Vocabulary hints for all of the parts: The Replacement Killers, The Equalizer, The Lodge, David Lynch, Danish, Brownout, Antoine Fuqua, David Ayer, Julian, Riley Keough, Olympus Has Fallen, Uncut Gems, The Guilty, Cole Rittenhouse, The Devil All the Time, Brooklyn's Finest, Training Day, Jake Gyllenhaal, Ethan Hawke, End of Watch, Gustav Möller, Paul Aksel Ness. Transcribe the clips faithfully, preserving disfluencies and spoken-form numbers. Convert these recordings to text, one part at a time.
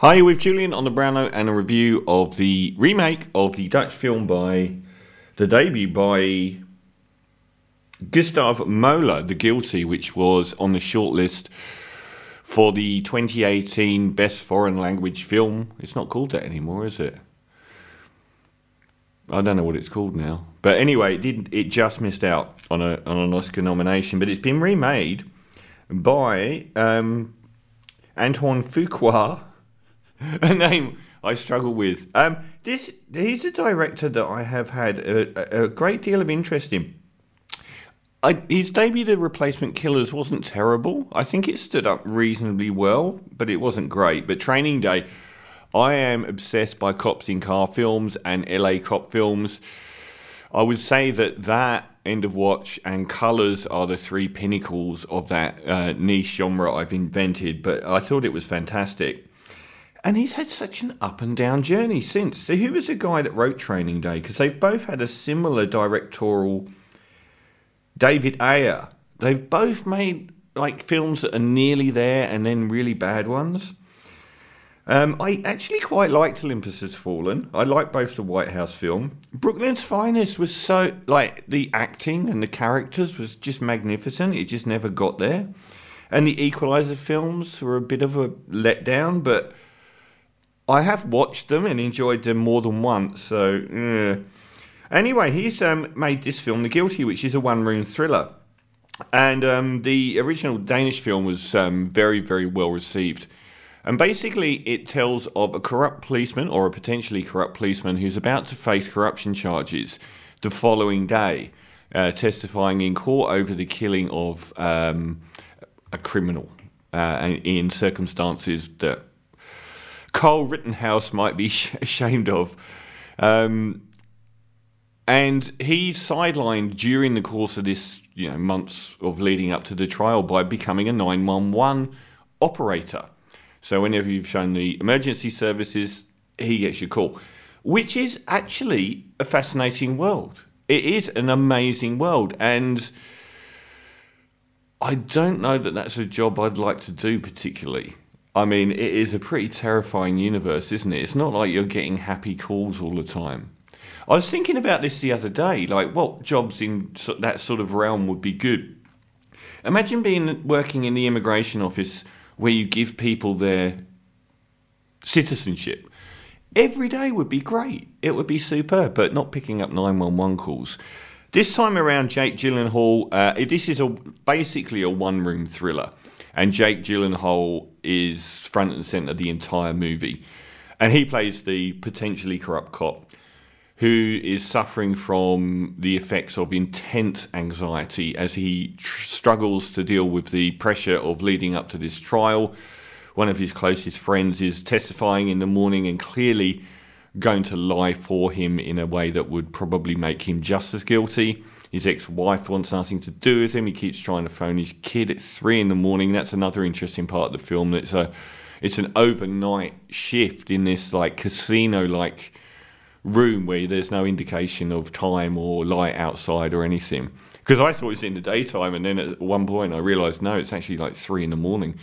Hi, with Julian on the Brownout and a review of the remake of the Dutch film by, the debut by Gustav Möller, The Guilty, which was on the shortlist for the twenty eighteen Best Foreign Language Film. It's not called that anymore, is it? I don't know what it's called now. But anyway, it didn't. It just missed out on a on an Oscar nomination. But it's been remade by um, Antoine Fuqua, a name I struggle with. Um, this he's a director that I have had a, a great deal of interest in. I, his debut, The Replacement Killers, wasn't terrible. I think it stood up reasonably well, but it wasn't great. But Training Day, I am obsessed by cops in car films and L A cop films. I would say that that, End of Watch, and Colours are the three pinnacles of that uh, niche genre I've invented, but I thought it was fantastic. And he's had such an up-and-down journey since. So who was the guy that wrote Training Day? Because they've both had a similar directorial... David Ayer. They've both made like films that are nearly there and then really bad ones. Um, I actually quite liked Olympus Has Fallen. I liked both the White House film. Brooklyn's Finest was so... Like, the acting and the characters was just magnificent. It just never got there. And the Equalizer films were a bit of a letdown, but I have watched them and enjoyed them more than once, so... Uh. Anyway, he's um, made this film, The Guilty, which is a one-room thriller. And um, the original Danish film was um, very, very well received. And basically it tells of a corrupt policeman or a potentially corrupt policeman who's about to face corruption charges the following day, uh, testifying in court over the killing of um, a criminal uh, in circumstances that Cole Rittenhouse might be ashamed of. Um, and he's sidelined during the course of this, you know, months of leading up to the trial by becoming a nine one one operator. So whenever you've shown the emergency services, he gets your call, which is actually a fascinating world. It is an amazing world. And I don't know that that's a job I'd like to do particularly. I mean, it is a pretty terrifying universe, isn't it? It's not like you're getting happy calls all the time. I was thinking about this the other day, like what jobs in that sort of realm would be good. Imagine being working in the immigration office where you give people their citizenship. Every day would be great. It would be superb, but not picking up nine one one calls. This time around, Jake Gyllenhaal, uh, this is a basically a one-room thriller, and Jake Gyllenhaal is front and centre the entire movie. And he plays the potentially corrupt cop who is suffering from the effects of intense anxiety as he tr- struggles to deal with the pressure of leading up to this trial. One of his closest friends is testifying in the morning and clearly going to lie for him in a way that would probably make him just as guilty. His ex-wife wants nothing to do with him. He keeps trying to phone his kid at three in the morning. That's another interesting part of the film. It's, a, it's an overnight shift in this like casino-like room where there's no indication of time or light outside or anything, because I thought it was in the daytime, and then at one point I realised no, it's actually like three in the morning.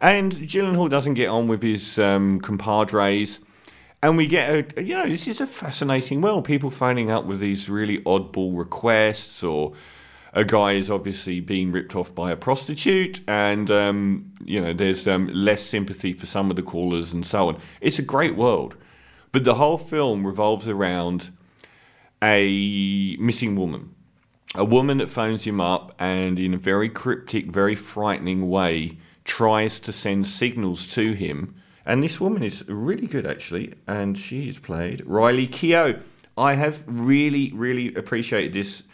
And Gyllenhaal doesn't get on with his um, compadres, and we get a, you know, this is a fascinating world. People phoning up with these really oddball requests, or a guy is obviously being ripped off by a prostitute, and um, you know, there's um, less sympathy for some of the callers and so on. It's a great world. But the whole film revolves around a missing woman. A woman that phones him up and in a very cryptic, very frightening way tries to send signals to him. And this woman is really good, actually. And she is played Riley Keough. I have really, really appreciated this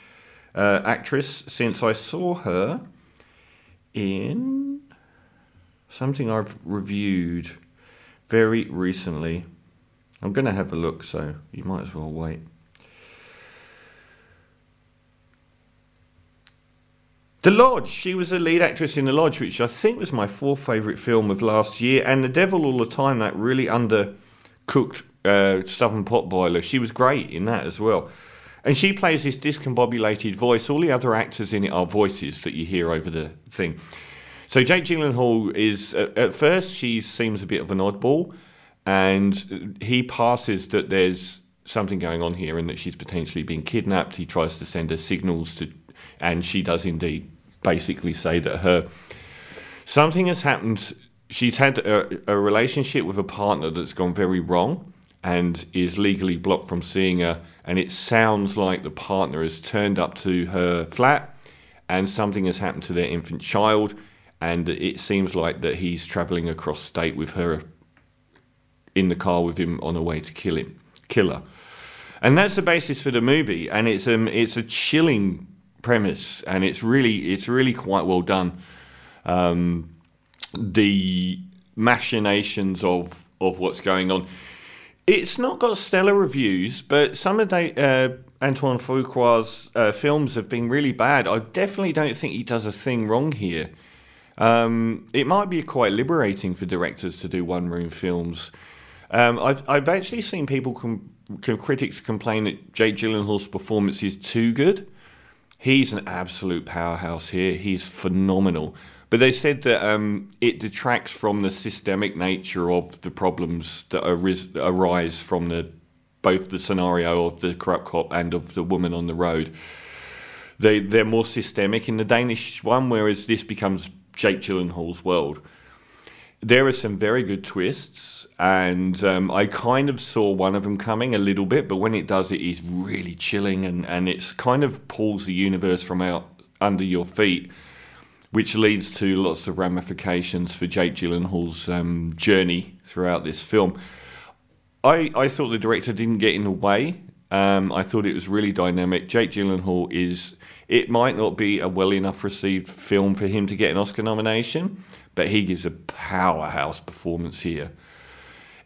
uh, actress since I saw her in something I've reviewed very recently. I'm going to have a look, so you might as well wait. The Lodge. She was the lead actress in The Lodge, which I think was my fourth favourite film of last year. And The Devil All the Time, that really undercooked uh, southern potboiler. She was great in that as well. And she plays this discombobulated voice. All the other actors in it are voices that you hear over the thing. So Jake Gyllenhaal is, uh, at first, she seems a bit of an oddball, and he passes that there's something going on here and that she's potentially been kidnapped. He tries to send her signals to, and she does indeed basically say that her something has happened. She's had a, a relationship with a partner that's gone very wrong and is legally blocked from seeing her, and it sounds like the partner has turned up to her flat and something has happened to their infant child, and it seems like that he's travelling across state with her in the car with him on the way to kill him, kill her. And that's the basis for the movie, and it's um it's a chilling premise, and it's really it's really quite well done. Um, the machinations of, of what's going on. It's not got stellar reviews, but some of the, uh, Antoine Fuqua's uh, films have been really bad. I definitely don't think he does a thing wrong here. Um, it might be quite liberating for directors to do one-room films. Um, I've I've actually seen people, com- com- critics complain that Jake Gyllenhaal's performance is too good. He's an absolute powerhouse here. He's phenomenal. But they said that um, it detracts from the systemic nature of the problems that aris- arise from the both the scenario of the corrupt cop and of the woman on the road. They, they're more systemic in the Danish one, whereas this becomes Jake Gyllenhaal's world. There are some very good twists, and um, I kind of saw one of them coming a little bit, but when it does, it is really chilling, and, and it's kind of pulls the universe from out under your feet, which leads to lots of ramifications for Jake Gyllenhaal's um, journey throughout this film. I, I thought the director didn't get in the way. Um, I thought it was really dynamic. Jake Gyllenhaal is... It might not be a well enough received film for him to get an Oscar nomination, but he gives a powerhouse performance here.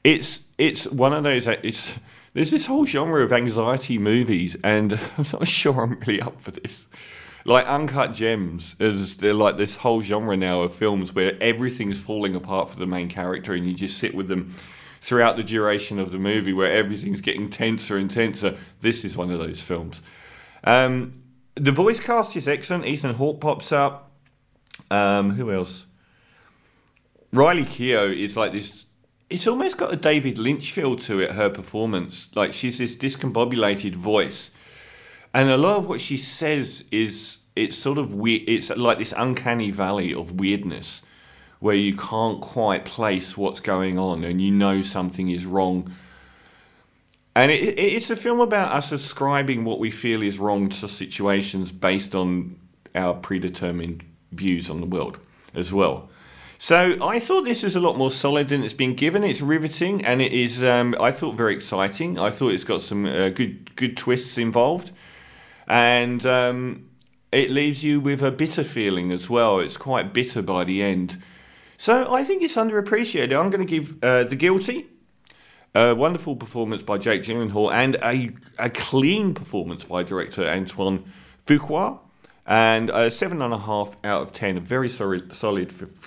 It's it's one of those... It's There's this whole genre of anxiety movies, and I'm not sure I'm really up for this. Like Uncut Gems, is they're like this whole genre now of films where everything's falling apart for the main character, and you just sit with them throughout the duration of the movie where everything's getting tenser and tenser. This is one of those films. Um, the voice cast is excellent. Ethan Hawke pops up. Um, who else? Riley Keough is like this... It's almost got a David Lynch feel to it, her performance. Like, she's this discombobulated voice. And a lot of what she says is, it's sort of weird. It's like this uncanny valley of weirdness where you can't quite place what's going on and you know something is wrong. And it, it, it's a film about us ascribing what we feel is wrong to situations based on our predetermined views on the world as well. So I thought this was a lot more solid than it's been given. It's riveting, and it is, um, I thought, very exciting. I thought it's got some uh, good, good twists involved. And um, it leaves you with a bitter feeling as well. It's quite bitter by the end. So I think it's underappreciated. I'm going to give uh, The Guilty a wonderful performance by Jake Gyllenhaal and a, a clean performance by director Antoine Fuqua. And a seven and a half out of ten. A very sorry, solid f-